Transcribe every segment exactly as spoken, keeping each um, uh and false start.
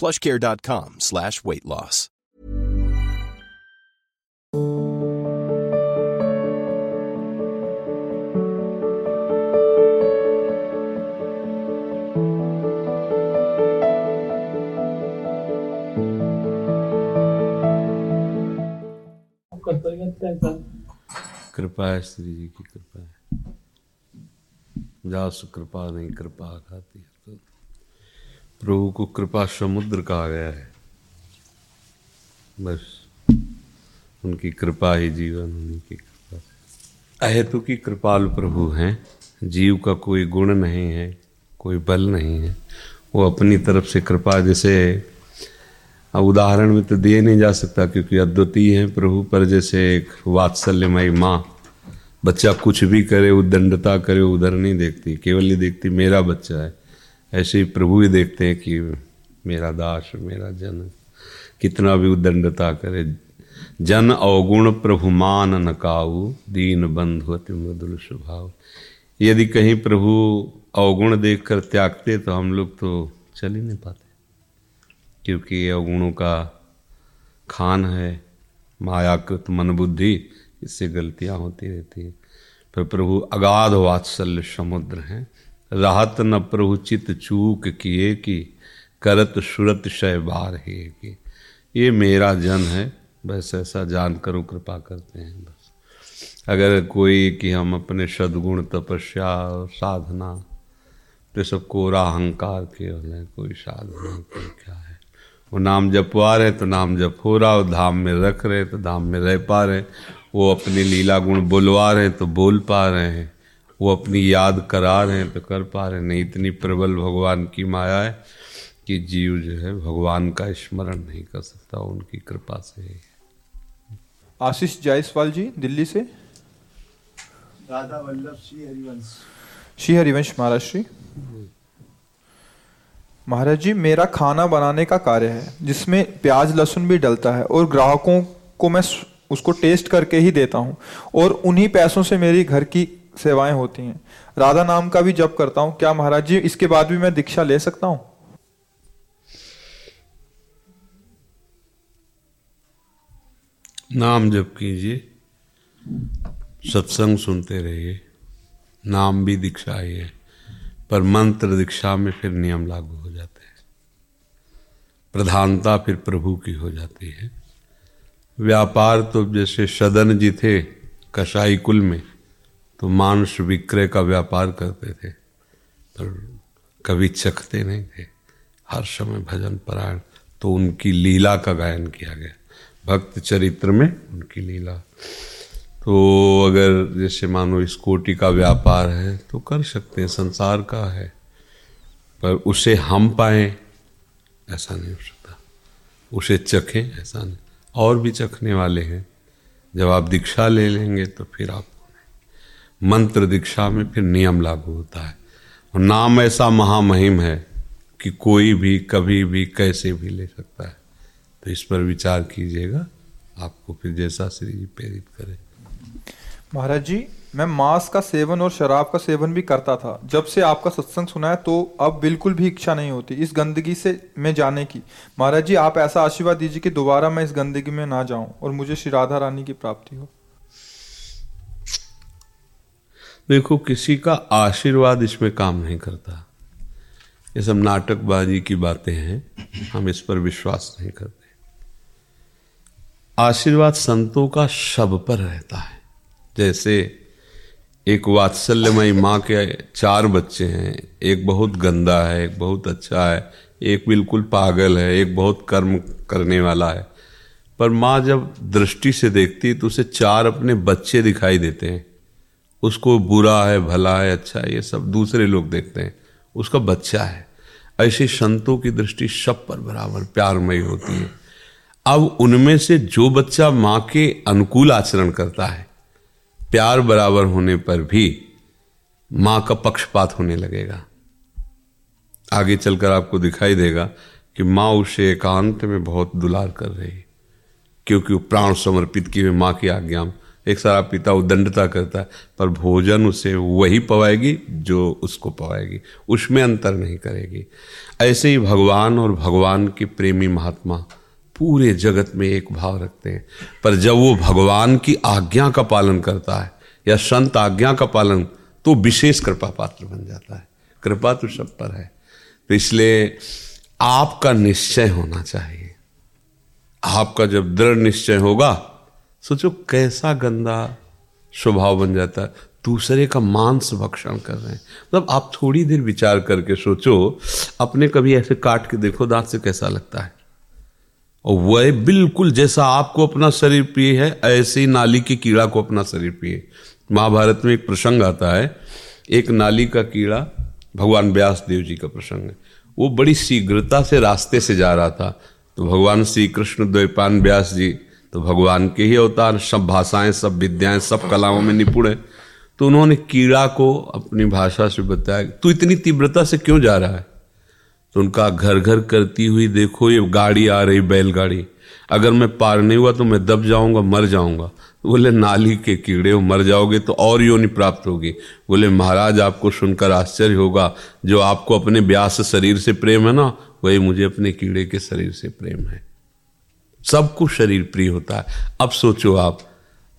PlushCare.com slash weight loss. कृपा है श्री जी की कृपा है, जा सुकृपा नहीं कृपा खाती है। प्रभु को कृपा समुद्र कहा गया है, बस उनकी कृपा ही जीवन, उन्हीं की कृपा। अहेतु की कृपालु प्रभु हैं, जीव का कोई गुण नहीं है, कोई बल नहीं है, वो अपनी तरफ से कृपा, जैसे उदाहरण में तो दिए नहीं जा सकता क्योंकि अद्वितीय हैं प्रभु, पर जैसे एक वात्सल्यमयी माँ बच्चा कुछ भी करे, उद्दंडता करे, उधर नहीं देखती, केवल ये देखती मेरा बच्चा है। ऐसे ही प्रभु ही देखते हैं कि मेरा दास मेरा जन कितना भी उद्दंडता करे। जन अवगुण प्रभु मान न काऊ, दीन बंधु अति मृदुल स्वभाव। यदि कहीं प्रभु अवगुण देखकर त्यागते तो हम लोग तो चल ही नहीं पाते, क्योंकि अवगुणों का खान है मायाकृत मन बुद्धि, इससे गलतियां होती रहती है। पर प्रभु अगाध वात्सल्य समुद्र हैं, राहत न प्रभु चित चूक किए की, करत सुरत शय बार है कि ये मेरा जन है, बस ऐसा जान करो कृपा करते हैं। बस अगर कोई कि हम अपने सद्गुण तपस्या और साधना तो सब कोरा अहंकार के हैं, कोई साधना कोई क्या है, वो नाम जपवा रहे तो नाम जप हो रहा, और धाम में रख रहे तो धाम में रह पा रहे, वो अपने लीला गुण बुलवा रहे तो बोल पा रहे हैं, वो अपनी याद करा रहे हैं तो कर पा रहे नहीं। इतनी प्रबल भगवान की माया है कि जीव जो है भगवान का स्मरण नहीं कर सकता, उनकी कृपा से है। आशीष जायसवाल जी दिल्ली से, राधा वल्लभ श्री हरिवंश श्री हरिवंश महाराज। श्री महाराज जी, मेरा खाना बनाने का कार्य है जिसमें प्याज लहसुन भी डलता है, और ग्राहकों को मैं उसको टेस्ट करके ही देता हूँ, और उन्हीं पैसों से मेरी घर की सेवाएं होती हैं। राधा नाम का भी जप करता हूं, क्या महाराज जी इसके बाद भी मैं दीक्षा ले सकता हूं? नाम जप कीजिए, सत्संग सुनते रहिए, नाम भी दीक्षा ही है, पर मंत्र दीक्षा में फिर नियम लागू हो जाते हैं, प्रधानता फिर प्रभु की हो जाती है। व्यापार तो जैसे सदन जी थे कसाई कुल में, तो मांस विक्रय का व्यापार करते थे, पर कभी चखते नहीं थे, हर समय भजन परायण, तो उनकी लीला का गायन किया गया भक्त चरित्र में, उनकी लीला। तो अगर जैसे मानो इस कोटि का व्यापार है तो कर सकते हैं, संसार का है, पर उसे हम पाएं ऐसा नहीं हो सकता, उसे चखें ऐसा नहीं। और भी चखने वाले हैं, जब आप दीक्षा ले लेंगे तो फिर आप मंत्र दीक्षा में फिर नियम लागू होता है। और नाम ऐसा महामहिम है कि कोई भी कभी भी कैसे भी ले सकता है। तो इस पर विचार कीजिएगा, आपको फिर जैसा श्री जी प्रेरित करें। महाराज जी, मैं मांस का सेवन और शराब का सेवन भी करता था, जब से आपका सत्संग सुना है तो अब बिल्कुल भी इच्छा नहीं होती इस गंदगी से मैं जाने की। महाराज जी, आप ऐसा आशीर्वाद दीजिए कि दोबारा मैं इस गंदगी में ना जाऊं और मुझे श्री राधा रानी की प्राप्ति हो। देखो, किसी का आशीर्वाद इसमें काम नहीं करता, ये सब नाटकबाजी की बातें हैं, हम इस पर विश्वास नहीं करते। आशीर्वाद संतों का शब्द पर रहता है। जैसे एक वात्सल्यमयी माँ के चार बच्चे हैं, एक बहुत गंदा है, एक बहुत अच्छा है, एक बिल्कुल पागल है, एक बहुत कर्म करने वाला है। पर माँ जब दृष्टि से देखती तो उसे चार अपने बच्चे दिखाई देते हैं। उसको बुरा है, भला है, अच्छा है, ये सब दूसरे लोग देखते हैं, उसका बच्चा है। ऐसे संतों की दृष्टि सब पर बराबर प्यारमयी होती है। अब उनमें से जो बच्चा माँ के अनुकूल आचरण करता है, प्यार बराबर होने पर भी माँ का पक्षपात होने लगेगा। आगे चलकर आपको दिखाई देगा कि माँ उसे एकांत में बहुत दुलार कर रही है, क्योंकि वो प्राण समर्पित किए हुए माँ की आज्ञा। एक सारा पिता उदंडता करता है, पर भोजन उसे वही पवाएगी जो उसको पवाएगी, उसमें अंतर नहीं करेगी। ऐसे ही भगवान और भगवान के प्रेमी महात्मा पूरे जगत में एक भाव रखते हैं, पर जब वो भगवान की आज्ञा का पालन करता है या संत आज्ञा का पालन, तो विशेष कृपा पात्र बन जाता है। कृपा तो सब पर है, तो इसलिए आपका निश्चय होना चाहिए। आपका जब दृढ़ निश्चय होगा, सोचो कैसा गंदा स्वभाव बन जाता है। दूसरे का मांस भक्षण कर रहे हैं, मतलब आप थोड़ी देर विचार करके सोचो, अपने कभी ऐसे काट के देखो दांत से कैसा लगता है। और वह बिल्कुल जैसा आपको अपना शरीर प्रिय है, ऐसे ही नाली के कीड़ा को अपना शरीर प्रिय। महाभारत में एक प्रसंग आता है, एक नाली का कीड़ा, भगवान व्यास देव जी का प्रसंग है। वो बड़ी शीघ्रता से रास्ते से जा रहा था, तो भगवान श्री कृष्ण द्वैपायन व्यास जी तो भगवान के ही अवतार, सब भाषाएं, सब विद्याएं, सब कलाओं में निपुण है। तो उन्होंने कीड़ा को अपनी भाषा से बताया, तू इतनी तीव्रता से क्यों जा रहा है? तो उनका घर घर करती हुई देखो ये गाड़ी आ रही, बैलगाड़ी, अगर मैं पार नहीं हुआ तो मैं दब जाऊंगा, मर जाऊंगा। तो बोले, नाली के कीड़े हो, मर जाओगे तो और योनि प्राप्त होगी। बोले, महाराज आपको सुनकर आश्चर्य होगा, जो आपको अपने व्यास शरीर से प्रेम है ना, वही मुझे अपने कीड़े के शरीर से प्रेम है। सबको शरीर प्रिय होता है। अब सोचो आप,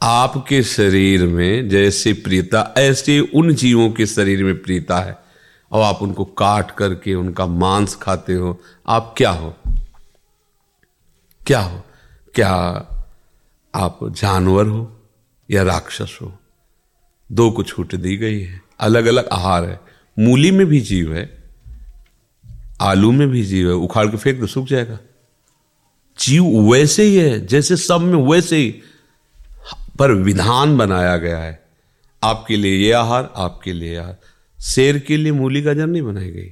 आपके शरीर में जैसे प्रियता, ऐसे उन जीवों के शरीर में प्रियता है, और आप उनको काट करके उनका मांस खाते हो। आप क्या हो? क्या हो? क्या आप जानवर हो या राक्षस हो? दो को छूट दी गई है, अलग अलग आहार है। मूली में भी जीव है, आलू में भी जीव है, उखाड़ के फेंक दो सूख जाएगा। जीव वैसे ही है जैसे सब में, वैसे ही, पर विधान बनाया गया है आपके लिए ये आहार, आपके लिए आहार। शेर के लिए मूली गाजर नहीं बनाई गई।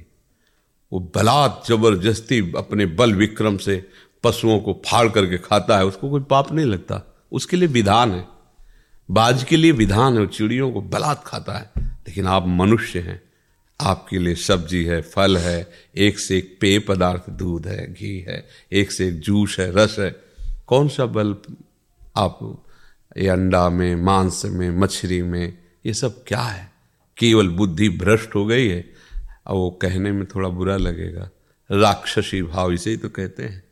वो बलात् जबरदस्ती अपने बल विक्रम से पशुओं को फाड़ करके खाता है, उसको कोई पाप नहीं लगता, उसके लिए विधान है। बाज के लिए विधान है, वो चिड़ियों को बलात् खाता है। लेकिन आप मनुष्य हैं, आपके लिए सब्जी है, फल है, एक से एक पेय पदार्थ, दूध है, घी है, एक से एक जूस है, रस है। कौन सा बल आप ये अंडा में, मांस में, मछली में, ये सब क्या है? केवल बुद्धि भ्रष्ट हो गई है। अब वो कहने में थोड़ा बुरा लगेगा, राक्षसी भाव, इसे ही तो कहते हैं।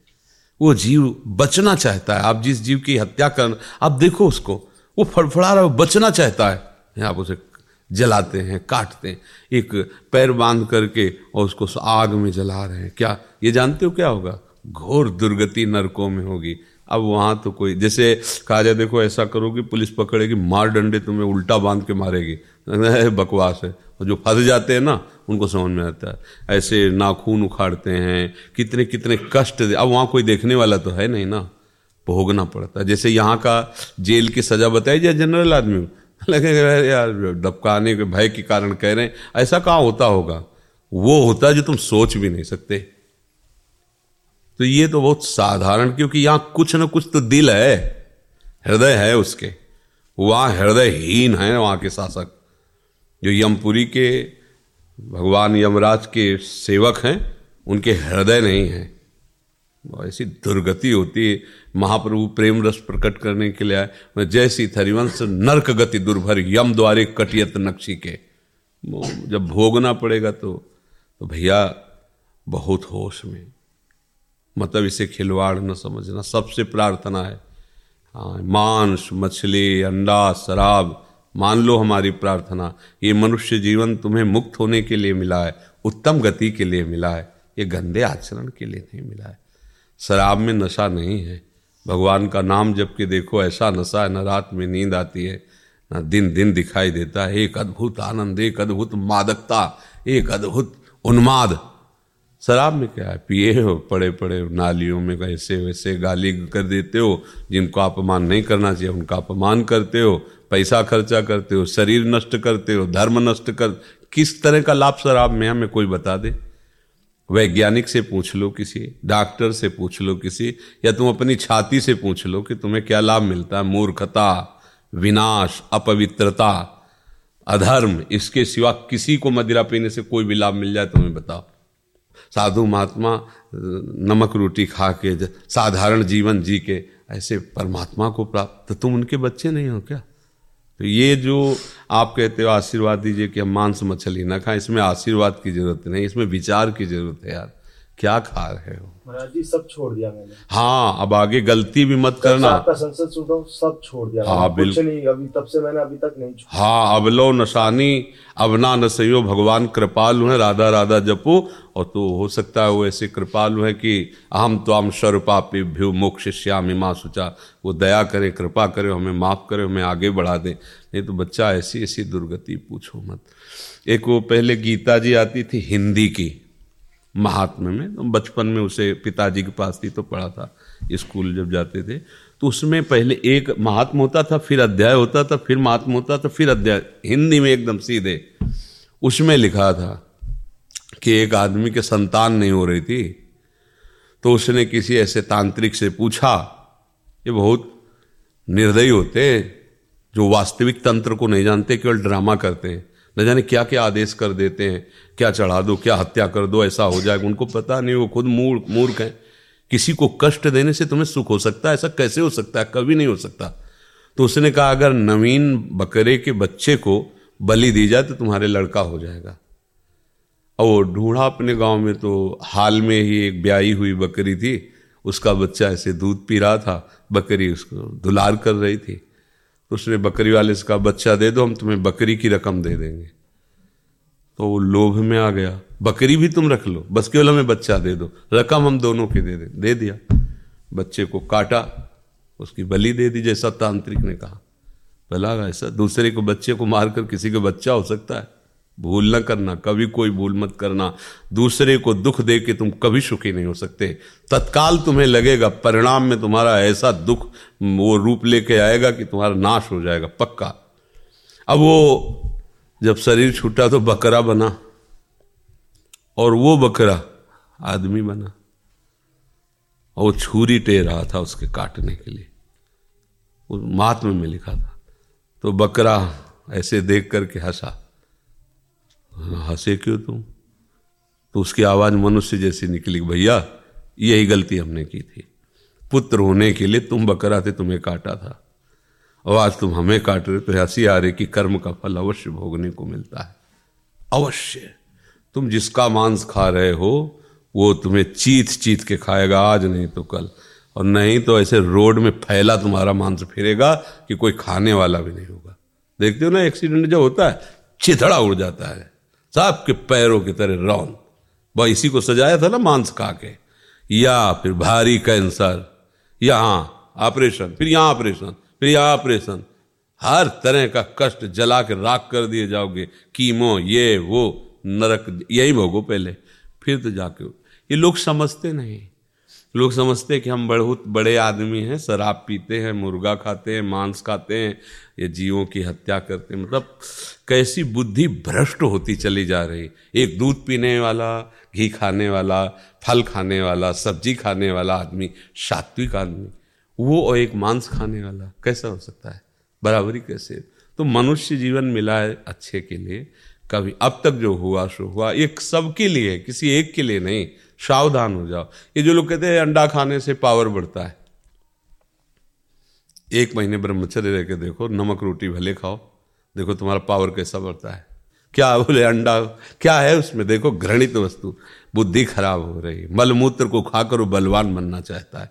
वो जीव बचना चाहता है, आप जिस जीव की हत्या करना, आप देखो उसको, वो फड़फड़ा रहा है, बचना चाहता है, आप उसे जलाते हैं, काटते हैं, एक पैर बांध करके और उसको आग में जला रहे हैं। क्या ये जानते हो क्या होगा? घोर दुर्गति नरकों में होगी। अब वहाँ तो कोई, जैसे कहा जाए, देखो ऐसा करोगे पुलिस पकड़ेगी, मार डंडे, तुम्हें उल्टा बांध के मारेगी, बकवास है। और जो फंस जाते हैं ना, उनको समझ में आता है, ऐसे नाखून उखाड़ते हैं, कितने कितने कष्ट। अब वहाँ कोई देखने वाला तो है नहीं ना, भोगना पड़ता है। जैसे यहाँ का जेल की सज़ा बताई जाए जनरल आदमी, लेकिन यार डबकाने के भय के कारण कह रहे हैं, ऐसा कहाँ होता होगा? वो होता है जो तुम सोच भी नहीं सकते। तो ये तो बहुत साधारण, क्योंकि यहाँ कुछ ना कुछ तो दिल है, हृदय है उसके, वहाँ हृदयहीन है वहाँ के शासक। जो यमपुरी के भगवान यमराज के सेवक हैं, उनके हृदय नहीं है। ऐसी दुर्गति होती है। महाप्रभु प्रेम रस प्रकट करने के लिए आए। जैसी थरिवंश नरक गति दुर्भर यम द्वारे कटियत नक्शी के। जब भोगना पड़ेगा तो तो भैया बहुत होश में, मतलब इसे खिलवाड़ न समझना। सबसे प्रार्थना है, हाँ, मांस मछली अंडा शराब मान लो हमारी प्रार्थना। ये मनुष्य जीवन तुम्हें मुक्त होने के लिए मिला है, उत्तम गति के लिए मिला है, ये गंदे आचरण के लिए नहीं मिला है। शराब में नशा नहीं है, भगवान का नाम जप के देखो ऐसा नशा है, न रात में नींद आती है ना दिन दिन दिखाई देता है। एक अद्भुत आनंद, एक अद्भुत मादकता, एक अद्भुत उन्माद। शराब में क्या है, पिए हो पड़े पड़े नालियों में ऐसे वैसे गाली कर देते हो, जिनको अपमान नहीं करना चाहिए उनका अपमान करते हो, पैसा खर्चा करते हो, शरीर नष्ट करते हो, धर्म नष्ट कर। किस तरह का लाभ शराब में हमें कोई बता दे। वैज्ञानिक से पूछ लो, किसी डॉक्टर से पूछ लो, किसी या तुम अपनी छाती से पूछ लो कि तुम्हें क्या लाभ मिलता है। मूर्खता, विनाश, अपवित्रता, अधर्म, इसके सिवा किसी को मदिरा पीने से कोई भी लाभ मिल जाए तुम्हें बताओ। साधु महात्मा नमक रोटी खा के साधारण जीवन जी के ऐसे परमात्मा को प्राप्त, तो तुम उनके बच्चे नहीं हो क्या? तो ये जो आप कहते हो आशीर्वाद दीजिए कि हम मांस मछली ना खाएं, इसमें आशीर्वाद की जरूरत नहीं, इसमें विचार की जरूरत है। यार क्या खा रहे हो महाराज जी, सब छोड़ दिया मैंने। हाँ, अब आगे गलती भी मत करना। आपका संसद सुनता हूँ, सब छोड़ दिया। हाँ बिल्कुल, अभी तब से मैंने अभी तक नहीं छोड़ा। हाँ, अब लो नशानी अब ना नसैयो, भगवान कृपालु है, राधा राधा जपो। और तो हो सकता है वो ऐसे कृपालु है कि अहम त्वाम सर्वपापेभ्यो मोक्षयिष्यामि मां शुचः, वो दया करे, कृपा करे, हमें माफ करे, हमें आगे बढ़ा दे। नहीं तो बच्चा ऐसी ऐसी दुर्गति पूछो मत। एक वो पहले गीता जी आती थी हिंदी की, महात्म्य में, तो बचपन में उसे पिताजी के पास थी तो पढ़ा था, स्कूल जब जाते थे तो उसमें पहले एक महात्म होता था, फिर अध्याय होता था, फिर महात्म होता था, फिर अध्याय। हिंदी में एकदम सीधे उसमें लिखा था कि एक आदमी के संतान नहीं हो रही थी, तो उसने किसी ऐसे तांत्रिक से पूछा। ये बहुत निर्दयी होते हैं जो वास्तविक तंत्र को नहीं जानते, केवल ड्रामा करते हैं, न जाने क्या क्या आदेश कर देते हैं, क्या चढ़ा दो, क्या हत्या कर दो, ऐसा हो जाएगा, उनको पता नहीं, वो खुद मूर्ख मूर्ख हैं। किसी को कष्ट देने से तुम्हें सुख हो सकता है, ऐसा कैसे हो सकता है, कभी नहीं हो सकता। तो उसने कहा अगर नवीन बकरे के बच्चे को बलि दी जाए तो तुम्हारे लड़का हो जाएगा। और ढूंढा अपने गांव में, तो हाल में ही एक ब्याई हुई बकरी थी, उसका बच्चा ऐसे दूध पी रहा था, बकरी उसको दुलार कर रही थी। उसने बकरी वाले से कहा बच्चा दे दो, हम तुम्हें बकरी की रकम दे देंगे। तो वो लोभ में आ गया, बकरी भी तुम रख लो, बस केवल हमें बच्चा दे दो, रकम हम दोनों की दे दे दे दिया। बच्चे को काटा, उसकी बलि दे दी जैसा तांत्रिक ने कहा। भला ऐसा दूसरे को बच्चे को मारकर किसी का बच्चा हो सकता है? भूल न करना, कभी कोई भूल मत करना। दूसरे को दुख दे के तुम कभी सुखी नहीं हो सकते। तत्काल तुम्हें लगेगा परिणाम में तुम्हारा ऐसा दुख वो रूप लेके आएगा कि तुम्हारा नाश हो जाएगा पक्का। अब वो जब शरीर छूटा तो बकरा बना, और वो बकरा आदमी बना, और वो छुरी टे रहा था उसके काटने के लिए, वो महात्मा में लिखा था। तो बकरा ऐसे देख करके हंसा। हंसे क्यों तुम? तो उसकी आवाज़ मनुष्य जैसी निकली, भैया यही गलती हमने की थी, पुत्र होने के लिए तुम बकरा थे, तुम्हें काटा था, और आज तुम हमें काट रहे। तो हंसी आ रही कि कर्म का फल अवश्य भोगने को मिलता है, अवश्य। तुम जिसका मांस खा रहे हो वो तुम्हें चीत चीत के खाएगा, आज नहीं तो कल, और नहीं तो ऐसे रोड में फैला तुम्हारा मांस फिरेगा कि कोई खाने वाला भी नहीं होगा। देखते हो ना एक्सीडेंट जब होता है, चिथड़ा उड़ जाता है साहब के पैरों की तरह रौन। वह इसी को सजाया था ना मांस खा के, या फिर भारी कैंसर, यहाँ ऑपरेशन, फिर यहाँ ऑपरेशन, फिर यहाँ ऑपरेशन, हर तरह का कष्ट जला के राख कर दिए जाओगे, कीमो ये वो नरक यही भोगो पहले, फिर तो जाके। ये लोग समझते नहीं, लोग समझते कि हम बहुत बड़े आदमी हैं, शराब पीते हैं, मुर्गा खाते हैं, मांस खाते हैं, ये जीवों की हत्या करते हैं। मतलब कैसी बुद्धि भ्रष्ट होती चली जा रही। एक दूध पीने वाला, घी खाने वाला, फल खाने वाला, सब्जी खाने वाला आदमी, सात्विक आदमी, वो और एक मांस खाने वाला कैसा हो सकता है? बराबरी कैसे? तो मनुष्य जीवन मिला है अच्छे के लिए, कभी अब तक जो हुआ सो हुआ, एक सबके लिए, किसी एक के लिए नहीं, सावधान हो जाओ। ये जो लोग कहते हैं अंडा खाने से पावर बढ़ता है, एक महीने ब्रह्मचर्य रह के देखो, नमक रोटी भले खाओ, देखो तुम्हारा पावर कैसा बढ़ता है। क्या बोले अंडा क्या है उसमें, देखो घृणित वस्तु, बुद्धि खराब हो रही, मलमूत्र को खाकर वो बलवान बनना चाहता है,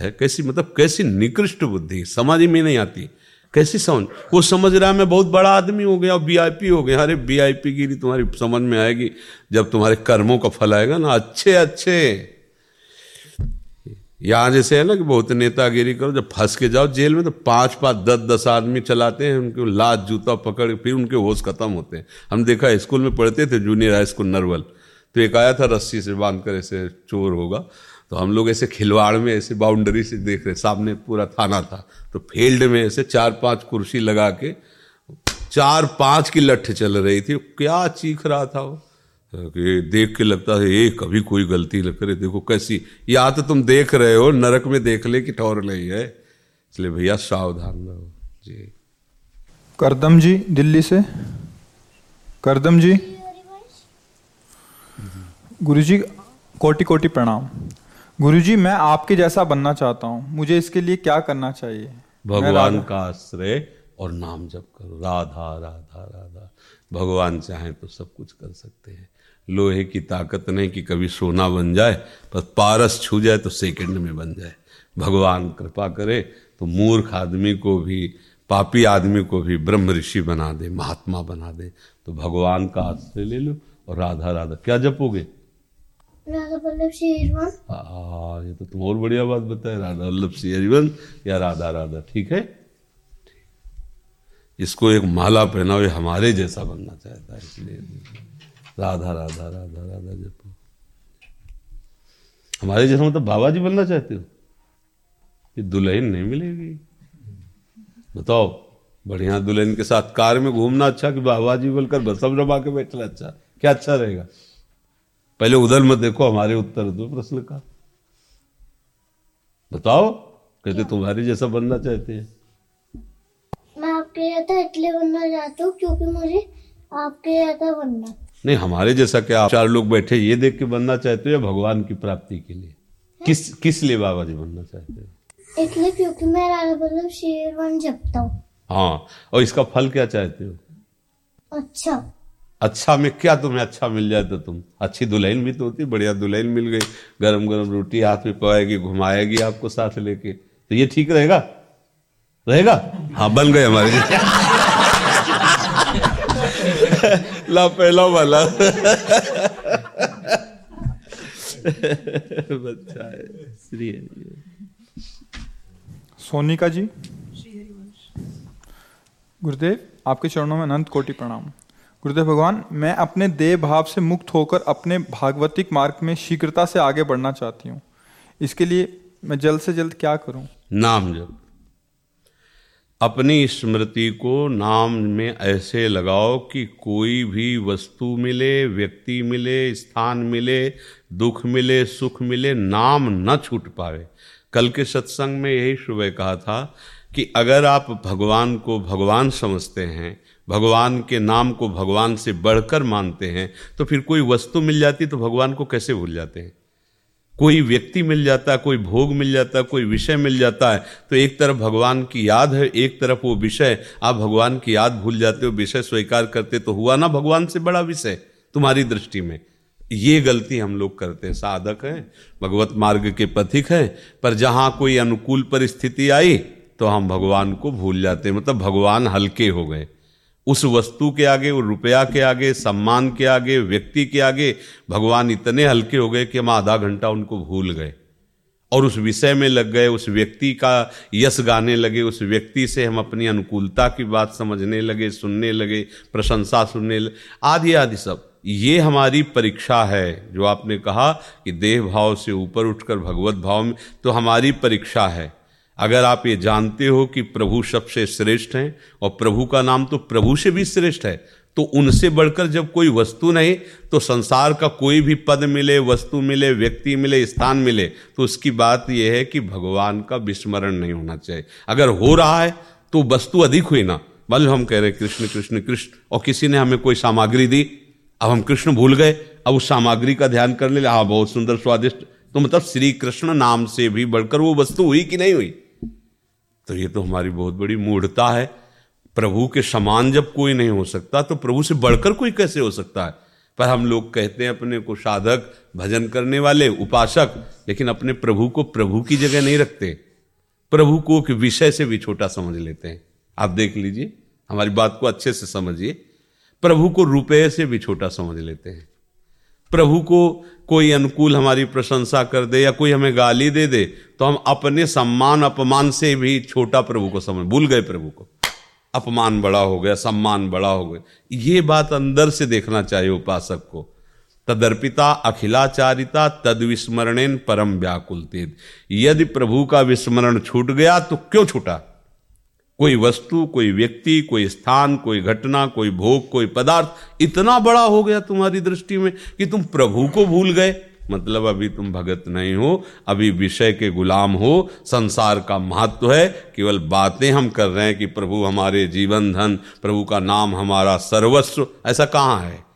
है कैसी मतलब कैसी निकृष्ट बुद्धि, समझ में नहीं आती कैसी समझ। वो समझ रहा है मैं बहुत बड़ा आदमी हो गया, वीआईपी हो गया। अरे वीआईपी गिरी तुम्हारी समझ में आएगी जब तुम्हारे कर्मों का फल आएगा ना। अच्छे अच्छे यहाँ जैसे है ना कि बहुत नेतागिरी करो, जब फंस के जाओ जेल में तो पाँच पाँच दस दस आदमी चलाते हैं, उनके लात जूता पकड़ फिर उनके होश खत्म होते हैं। हम देखा स्कूल में पढ़ते थे जूनियर हाई स्कूल नरवल, तो एक आया था रस्सी से बांध कर, ऐसे चोर होगा, तो हम लोग ऐसे खिलवाड़ में ऐसे बाउंड्री से देख रहे, सामने पूरा थाना था, तो फील्ड में ऐसे चार पाँच कुर्सी लगा के चार पाँच की लठ चल रही थी। क्या चीख रहा था वो कि देख के लगता है ये कभी कोई गलती न करे, देखो कैसी, या तो तुम देख रहे हो नरक में देख ले कि ठौर नहीं है। इसलिए भैया सावधान रहो जी। करदम जी दिल्ली से, करदम जी गुरुजी कोटि कोटि प्रणाम। गुरुजी मैं आपके जैसा बनना चाहता हूँ, मुझे इसके लिए क्या करना चाहिए? भगवान का आश्रय और नाम जप करो, राधा राधा राधा। भगवान चाहें तो सब कुछ कर सकते हैं, लोहे की ताकत नहीं कि कभी सोना बन जाए, पर पारस छू जाए तो सेकंड में बन जाए। भगवान कृपा करे तो मूर्ख आदमी को भी, पापी आदमी को भी ब्रह्म ऋषि बना दे, महात्मा बना दे। तो भगवान का आश्रय ले लो और राधा राधा। क्या जपोगे? राधा वल्लभ श्री हरिवंश। हाँ, ये तो तुम और बढ़िया बात बताए, राधा वल्लभ श्री हरिवंश या राधा राधा। ठीक है, इसको एक माला पहनाओ, ये हमारे जैसा बनना चाहता है, इसलिए राधा राधा राधा राधा जपो। हमारे जैसा मतलब बाबा जी बनना चाहते हो, ये दुल्हन नहीं मिलेगी। बताओ, बढ़िया दुल्हन के साथ कार में घूमना अच्छा कि बाबा जी बोलकर बसम रबा के बैठना अच्छा? क्या अच्छा रहेगा? पहले उधर मत देखो, हमारे उत्तर दो प्रश्न का। बताओ, कहते तुम्हारे जैसा बनना चाहते हैं। मैं आपके जैसा इसलिए बनना चाहता हूँ क्योंकि मुझे आपके जैसा बनना। नहीं, हमारे जैसा क्या आप चार लोग बैठे ये देख के बनना चाहते हो या भगवान की प्राप्ति के लिए? है? किस किस लिए बाबा जी बनना चाहते हो? इसलिए क्योंकि मैं राधा वल्लभ श्री हरिवंश जपता हूँ। हाँ, और इसका फल क्या चाहते हो? अच्छा। अच्छा में क्या तुम्हें अच्छा मिल जाए? तो तुम अच्छी दुल्हन भी तो होती, बढ़िया दुल्हन मिल गई, गरम गरम रोटी हाथ में पवाएगी, घुमाएगी आपको साथ लेके, तो ये ठीक रहेगा? रहेगा? हाँ, बन गए हमारे ला पहला वाला बच्चा है। श्री सोनिका जी। गुरुदेव आपके चरणों में अनंत कोटि प्रणाम। गुरुदेव भगवान, मैं अपने देह भाव से मुक्त होकर अपने भागवतिक मार्ग में शीघ्रता से आगे बढ़ना चाहती हूँ, इसके लिए मैं जल्द से जल्द क्या करूँ? नाम जप, अपनी स्मृति को नाम में ऐसे लगाओ कि कोई भी वस्तु मिले, व्यक्ति मिले, स्थान मिले, दुख मिले, सुख मिले, नाम न छूट पावे। कल के सत्संग में यही सुबह कहा था कि अगर आप भगवान को भगवान समझते हैं, भगवान के नाम को भगवान से बढ़कर मानते हैं, तो फिर कोई वस्तु मिल जाती तो भगवान को कैसे भूल जाते हैं? कोई व्यक्ति मिल जाता, कोई भोग मिल जाता, कोई विषय मिल जाता है, तो एक तरफ भगवान की याद है, एक तरफ वो विषय। आप भगवान की याद भूल जाते हो, विषय स्वीकार करते, तो हुआ ना भगवान से बड़ा विषय तुम्हारी दृष्टि में। ये गलती हम लोग करते हैं। साधक हैं, भगवत मार्ग के पथिक हैं, पर जहाँ कोई अनुकूल परिस्थिति आई तो हम भगवान को भूल जाते हैं, मतलब भगवान हल्के हो गए उस वस्तु के आगे, वो रुपया के आगे, सम्मान के आगे, व्यक्ति के आगे। भगवान इतने हल्के हो गए कि हम आधा घंटा उनको भूल गए और उस विषय में लग गए, उस व्यक्ति का यश गाने लगे, उस व्यक्ति से हम अपनी अनुकूलता की बात समझने लगे, सुनने लगे, प्रशंसा सुनने लगे, आदि आदि सब। ये हमारी परीक्षा है, जो आपने कहा कि देह भाव से ऊपर उठकर भगवत भाव में, तो हमारी परीक्षा है। अगर आप ये जानते हो कि प्रभु सबसे श्रेष्ठ हैं और प्रभु का नाम तो प्रभु से भी श्रेष्ठ है, तो उनसे बढ़कर जब कोई वस्तु नहीं, तो संसार का कोई भी पद मिले, वस्तु मिले, व्यक्ति मिले, स्थान मिले, तो उसकी बात यह है कि भगवान का विस्मरण नहीं होना चाहिए। अगर हो रहा है तो वस्तु अधिक हुई ना, बल हम कह रहे कृष्ण कृष्ण कृष्ण, और किसी ने हमें कोई सामग्री दी, अब हम कृष्ण भूल गए, अब उस सामग्री का ध्यान कर ले, हाँ बहुत सुंदर स्वादिष्ट, तो मतलब श्री कृष्ण नाम से भी बढ़कर वो वस्तु हुई कि नहीं हुई। तो ये तो हमारी बहुत बड़ी मूढ़ता है। प्रभु के समान जब कोई नहीं हो सकता तो प्रभु से बढ़कर कोई कैसे हो सकता है। पर हम लोग कहते हैं अपने को साधक, भजन करने वाले, उपासक, लेकिन अपने प्रभु को प्रभु की जगह नहीं रखते, प्रभु को एक विषय से भी छोटा समझ लेते हैं। आप देख लीजिए, हमारी बात को अच्छे से समझिए, प्रभु को रुपये से भी छोटा समझ लेते हैं, प्रभु को कोई अनुकूल हमारी प्रशंसा कर दे या कोई हमें गाली दे दे तो हम अपने सम्मान अपमान से भी छोटा प्रभु को समझ, भूल गए प्रभु को, अपमान बड़ा हो गया, सम्मान बड़ा हो गया। ये बात अंदर से देखना चाहिए उपासक को। तदर्पिता अखिलाचारिता तद विस्मरणेन परम व्याकुलतेद। यदि प्रभु का विस्मरण छूट गया तो क्यों छूटा, कोई वस्तु, कोई व्यक्ति, कोई स्थान, कोई घटना, कोई भोग, कोई पदार्थ इतना बड़ा हो गया तुम्हारी दृष्टि में कि तुम प्रभु को भूल गए, मतलब अभी तुम भगत नहीं हो, अभी विषय के गुलाम हो। संसार का महत्व है, केवल बातें हम कर रहे हैं कि प्रभु हमारे जीवन धन, प्रभु का नाम हमारा सर्वस्व, ऐसा कहाँ है।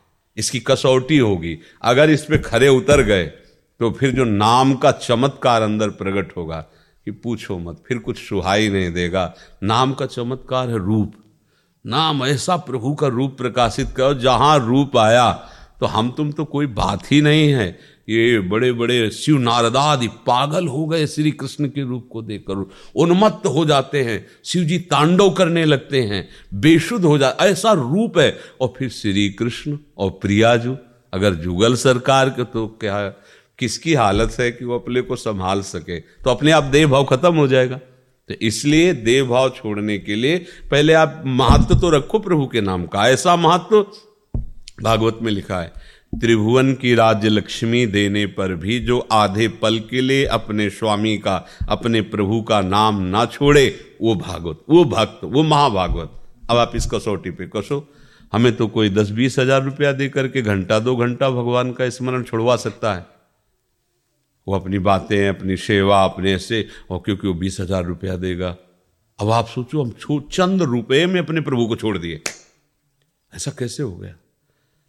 इसकी कसौटी होगी, अगर इस पे खरे उतर गए तो फिर जो नाम का चमत्कार अंदर प्रकट होगा कि पूछो मत, फिर कुछ सुहाई नहीं देगा। नाम का चमत्कार है रूप, नाम ऐसा प्रभु का रूप प्रकाशित करो, जहाँ रूप आया तो हम तुम तो कोई बात ही नहीं है। ये बड़े बड़े शिव नारदादि पागल हो गए श्री कृष्ण के रूप को देखकर, उन्मत्त हो जाते हैं, शिव जी तांडव करने लगते हैं, बेशुद्ध हो जाते, ऐसा रूप है। और फिर श्री कृष्ण और प्रिया जो अगर जुगल सरकार के, तो क्या किसकी हालत है कि वो अपने को संभाल सके, तो अपने आप देह भाव खत्म हो जाएगा। तो इसलिए देह भाव छोड़ने के लिए पहले आप महत्व तो रखो प्रभु के नाम का। ऐसा महत्व भागवत में लिखा है, त्रिभुवन की राज्य लक्ष्मी देने पर भी जो आधे पल के लिए अपने स्वामी का, अपने प्रभु का नाम ना छोड़े, वो भागवत, वो भक्त, वो महाभागवत। अब आप इस कसौटी पे कसो। हमें तो कोई दस बीस हजार रुपया दे करके घंटा दो घंटा भगवान का स्मरण छुड़वा सकता है, वो अपनी बातें, अपनी सेवा, अपने से, और क्योंकि वो बीस हजार रुपया देगा। अब आप सोचो, हम चंद रुपये में अपने प्रभु को छोड़ दिए, ऐसा कैसे हो गया।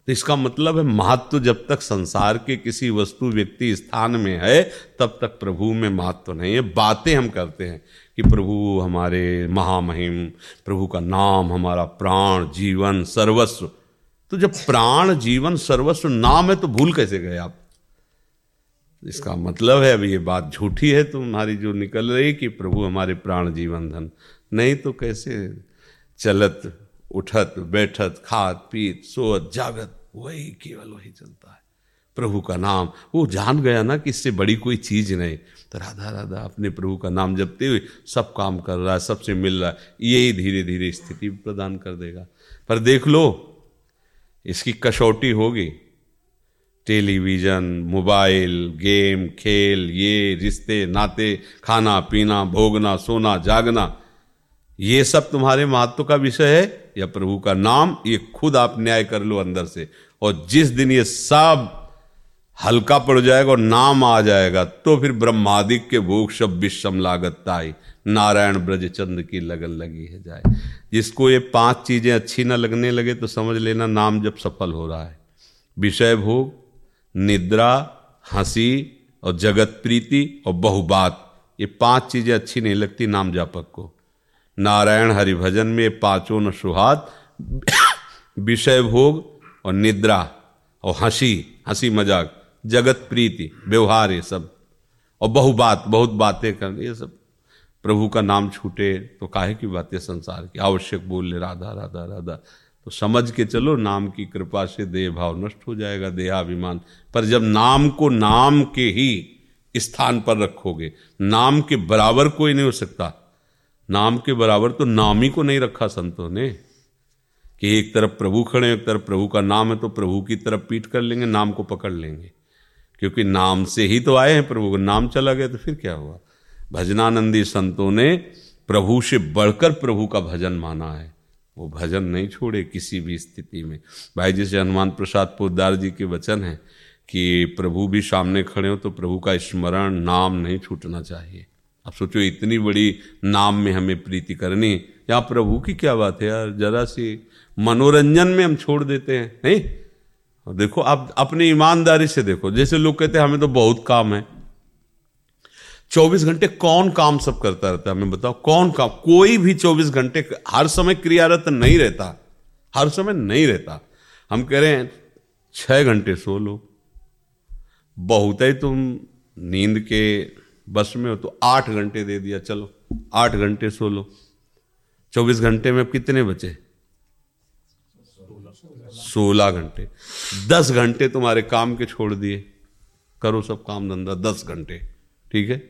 तो इसका मतलब है महत्व जब तक संसार के किसी वस्तु, व्यक्ति, स्थान में है तब तक प्रभु में महत्व नहीं है। बातें हम करते हैं कि प्रभु हमारे महामहिम, प्रभु का नाम हमारा प्राण, जीवन, सर्वस्व। तो जब प्राण, जीवन, सर्वस्व, नाम है तो भूल कैसे गए आप। इसका मतलब है अब ये बात झूठी है तुम्हारी जो निकल रही कि प्रभु हमारे प्राण, जीवन, धन, नहीं तो कैसे चलत उठत बैठत खात पीत सोत जागत, वही केवल वही चलता है, प्रभु का नाम। वो जान गया ना कि इससे बड़ी कोई चीज़ नहीं, तो राधा राधा अपने प्रभु का नाम जपते हुए सब काम कर रहा है, सबसे मिल रहा है। यही धीरे धीरे स्थिति प्रदान कर देगा। पर देख लो, इसकी कसौटी होगी, टेलीविज़न, मोबाइल, गेम, खेल, ये रिश्ते नाते, खाना पीना, भोगना, सोना जागना, ये सब तुम्हारे महत्व का विषय है या प्रभु का नाम। ये खुद आप न्याय कर लो अंदर से। और जिस दिन ये सब हल्का पड़ जाएगा और नाम आ जाएगा तो फिर ब्रह्मादिक के भोग सब विषम लागत ताई, नारायण ब्रज चंद की लगन लगी है जाए। जिसको ये पांच चीजें अच्छी ना लगने लगे तो समझ लेना नाम जब सफल हो रहा है। विषय भोग, निद्रा, हंसी और जगत प्रीति और बहुबात, ये पांच चीजें अच्छी नहीं लगती नाम जापक को। नारायण हरिभजन में पांचों न सुहात, विषय भोग और निद्रा और हंसी, हंसी मजाक, जगत प्रीति, व्यवहार, ये सब, और बहुबात, बहुत बातें करना, ये सब। प्रभु का नाम छूटे तो काहे की बातें संसार की, आवश्यक बोल ले राधा राधा राधा। तो समझ के चलो नाम की कृपा से देह भाव नष्ट हो जाएगा, देहाभिमान। पर जब नाम को नाम के ही स्थान पर रखोगे, नाम के बराबर कोई नहीं हो सकता। नाम के बराबर तो नाम ही को नहीं रखा संतों ने कि एक तरफ प्रभु खड़े, एक तरफ प्रभु का नाम है, तो प्रभु की तरफ पीठ कर लेंगे, नाम को पकड़ लेंगे, क्योंकि नाम से ही तो आए हैं प्रभु को। नाम चला गया तो फिर क्या हुआ। भजनानंदी संतों ने प्रभु से बढ़कर प्रभु का भजन माना है, वो भजन नहीं छोड़े किसी भी स्थिति में। भाई जैसे हनुमान प्रसाद पोद्दार जी के वचन हैं कि प्रभु भी सामने खड़े हो तो प्रभु का स्मरण, नाम नहीं छूटना चाहिए। आप सोचो, इतनी बड़ी नाम में हमें प्रीति करनी, यहाँ प्रभु की क्या बात है यार। जरा सी मनोरंजन में हम छोड़ देते हैं, नहीं देखो आप अपनी ईमानदारी से देखो। जैसे लोग कहते हैं हमें तो बहुत काम है, चौबीस घंटे कौन काम सब करता रहता है हमें बताओ, कौन काम? कोई भी चौबीस घंटे हर समय क्रियारत नहीं रहता, हर समय नहीं रहता। हम कह रहे हैं छह घंटे सो लो, बहुत है तुम नींद के बस में हो तो आठ घंटे दे दिया, चलो आठ घंटे सो लो। चौबीस घंटे में अब कितने बचे? सोलह घंटे। दस घंटे तुम्हारे काम के छोड़ दिए, करो सब काम धंधा दस घंटे, ठीक है।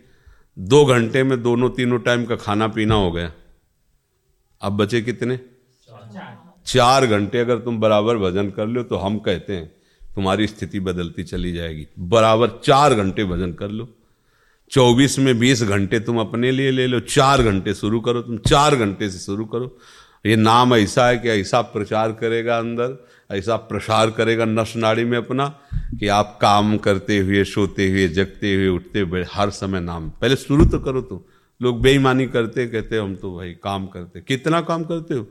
दो घंटे में दोनों तीनों टाइम का खाना पीना हो गया, अब बचे कितने? चार घंटे। अगर तुम बराबर भजन कर लो तो हम कहते हैं तुम्हारी स्थिति बदलती चली जाएगी। बराबर चार घंटे भजन कर लो, चौबीस में बीस घंटे तुम अपने लिए ले लो, चार घंटे शुरू करो, तुम चार घंटे से शुरू करो। ये नाम ऐसा है कि ऐसा प्रचार करेगा अंदर, ऐसा प्रसार करेगा नस नाड़ी में अपना कि आप काम करते हुए, सोते हुए, जगते हुए, उठते हुए हर समय नाम पहले शुरू तो करो। तो लोग बेईमानी करते, कहते हम तो भाई काम करते। कितना काम करते हो?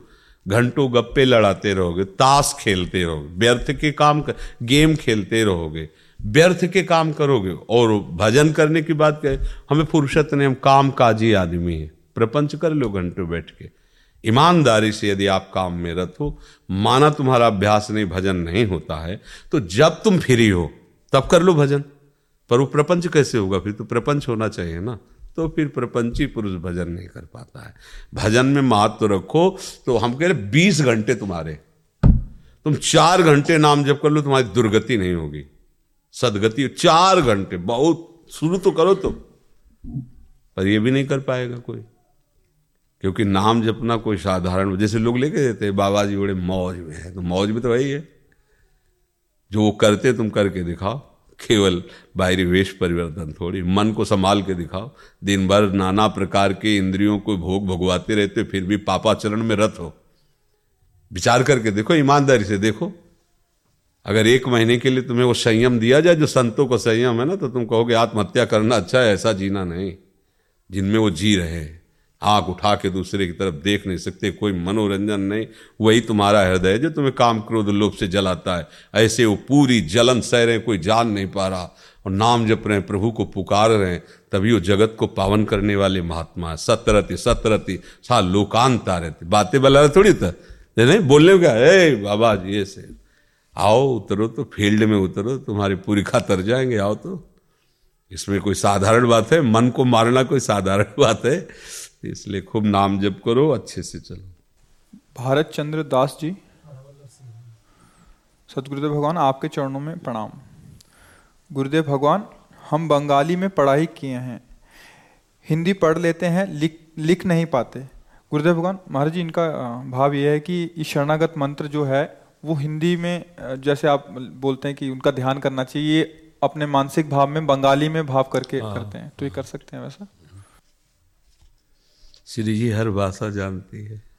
घंटों गप्पे लड़ाते रहोगे, ताश खेलते रहोगे, व्यर्थ के काम कर, गेम खेलते रहोगे, व्यर्थ के काम करोगे। और भजन करने की बात करें, हमें फुर्सत नहीं, हम काम काजी आदमी है, प्रपंच कर लो घंटों बैठ के। ईमानदारी से यदि आप काम में रत हो, माना तुम्हारा अभ्यास नहीं, भजन नहीं होता है, तो जब तुम फ्री हो तब कर लो भजन। पर वो प्रपंच कैसे होगा फिर? तो प्रपंच होना चाहिए ना, तो फिर प्रपंची पुरुष भजन नहीं कर पाता है। भजन में महत्व रखो। तो हम कह रहे बीस घंटे तुम्हारे, तुम चार घंटे नाम जप कर लो, तुम्हारी दुर्गति नहीं होगी, सदगति। चार घंटे बहुत शुरू तो करो तो, पर ये भी नहीं कर पाएगा कोई, क्योंकि नाम जपना कोई साधारण, जैसे लोग लेके देते हैं बाबा जी बड़े मौज में है, तो मौज में तो वही है जो वो करते, तुम करके दिखाओ। केवल बाहरी वेश परिवर्तन थोड़ी, मन को संभाल के दिखाओ। दिन भर नाना प्रकार के इंद्रियों को भोग भोगवाते रहते, फिर भी पापाचरण में रत हो। विचार करके देखो, ईमानदारी से देखो। अगर एक महीने के लिए तुम्हें वो संयम दिया जाए जो संतों को संयम है ना, तो तुम कहोगे आत्महत्या करना अच्छा है। ऐसा जीना नहीं जिनमें वो जी रहे हैं, आँख उठा के दूसरे की तरफ देख नहीं सकते, कोई मनोरंजन नहीं। वही तुम्हारा हृदय है जो तुम्हें काम क्रोध लोभ से जलाता है। ऐसे वो पूरी जलन सह रहे हैं, कोई जान नहीं पा रहा, और नाम जप रहे हैं, प्रभु को पुकार रहे हैं, तभी वो जगत को पावन करने वाले महात्मा है। सतरति सतरति सा लोकांता रहती। बातें बला थोड़ी था नहीं, बोलने में क्या ए बाबा जी ये से आओ, उतरो तो फील्ड में उतरो, तुम्हारी पूरी खा तर जाएंगे। आओ तो, इसमें कोई साधारण बात है? मन को मारना कोई साधारण बात है? इसलिए खूब नाम जप करो, अच्छे से चलो। भारत चंद्र दास जी, सतगुरुदेव भगवान आपके चरणों में प्रणाम। गुरुदेव भगवान, हम बंगाली में पढ़ाई किए हैं, हिंदी पढ़ लेते हैं, लिख लिख नहीं पाते। गुरुदेव भगवान महाराज जी, इनका भाव यह है कि इस शरणागत मंत्र जो है वो हिंदी में जैसे आप बोलते हैं कि उनका ध्यान करना चाहिए, ये अपने मानसिक भाव में बंगाली में भाव करके करते हैं, तो ये कर सकते हैं वैसा? श्री जी हर भाषा जानती है,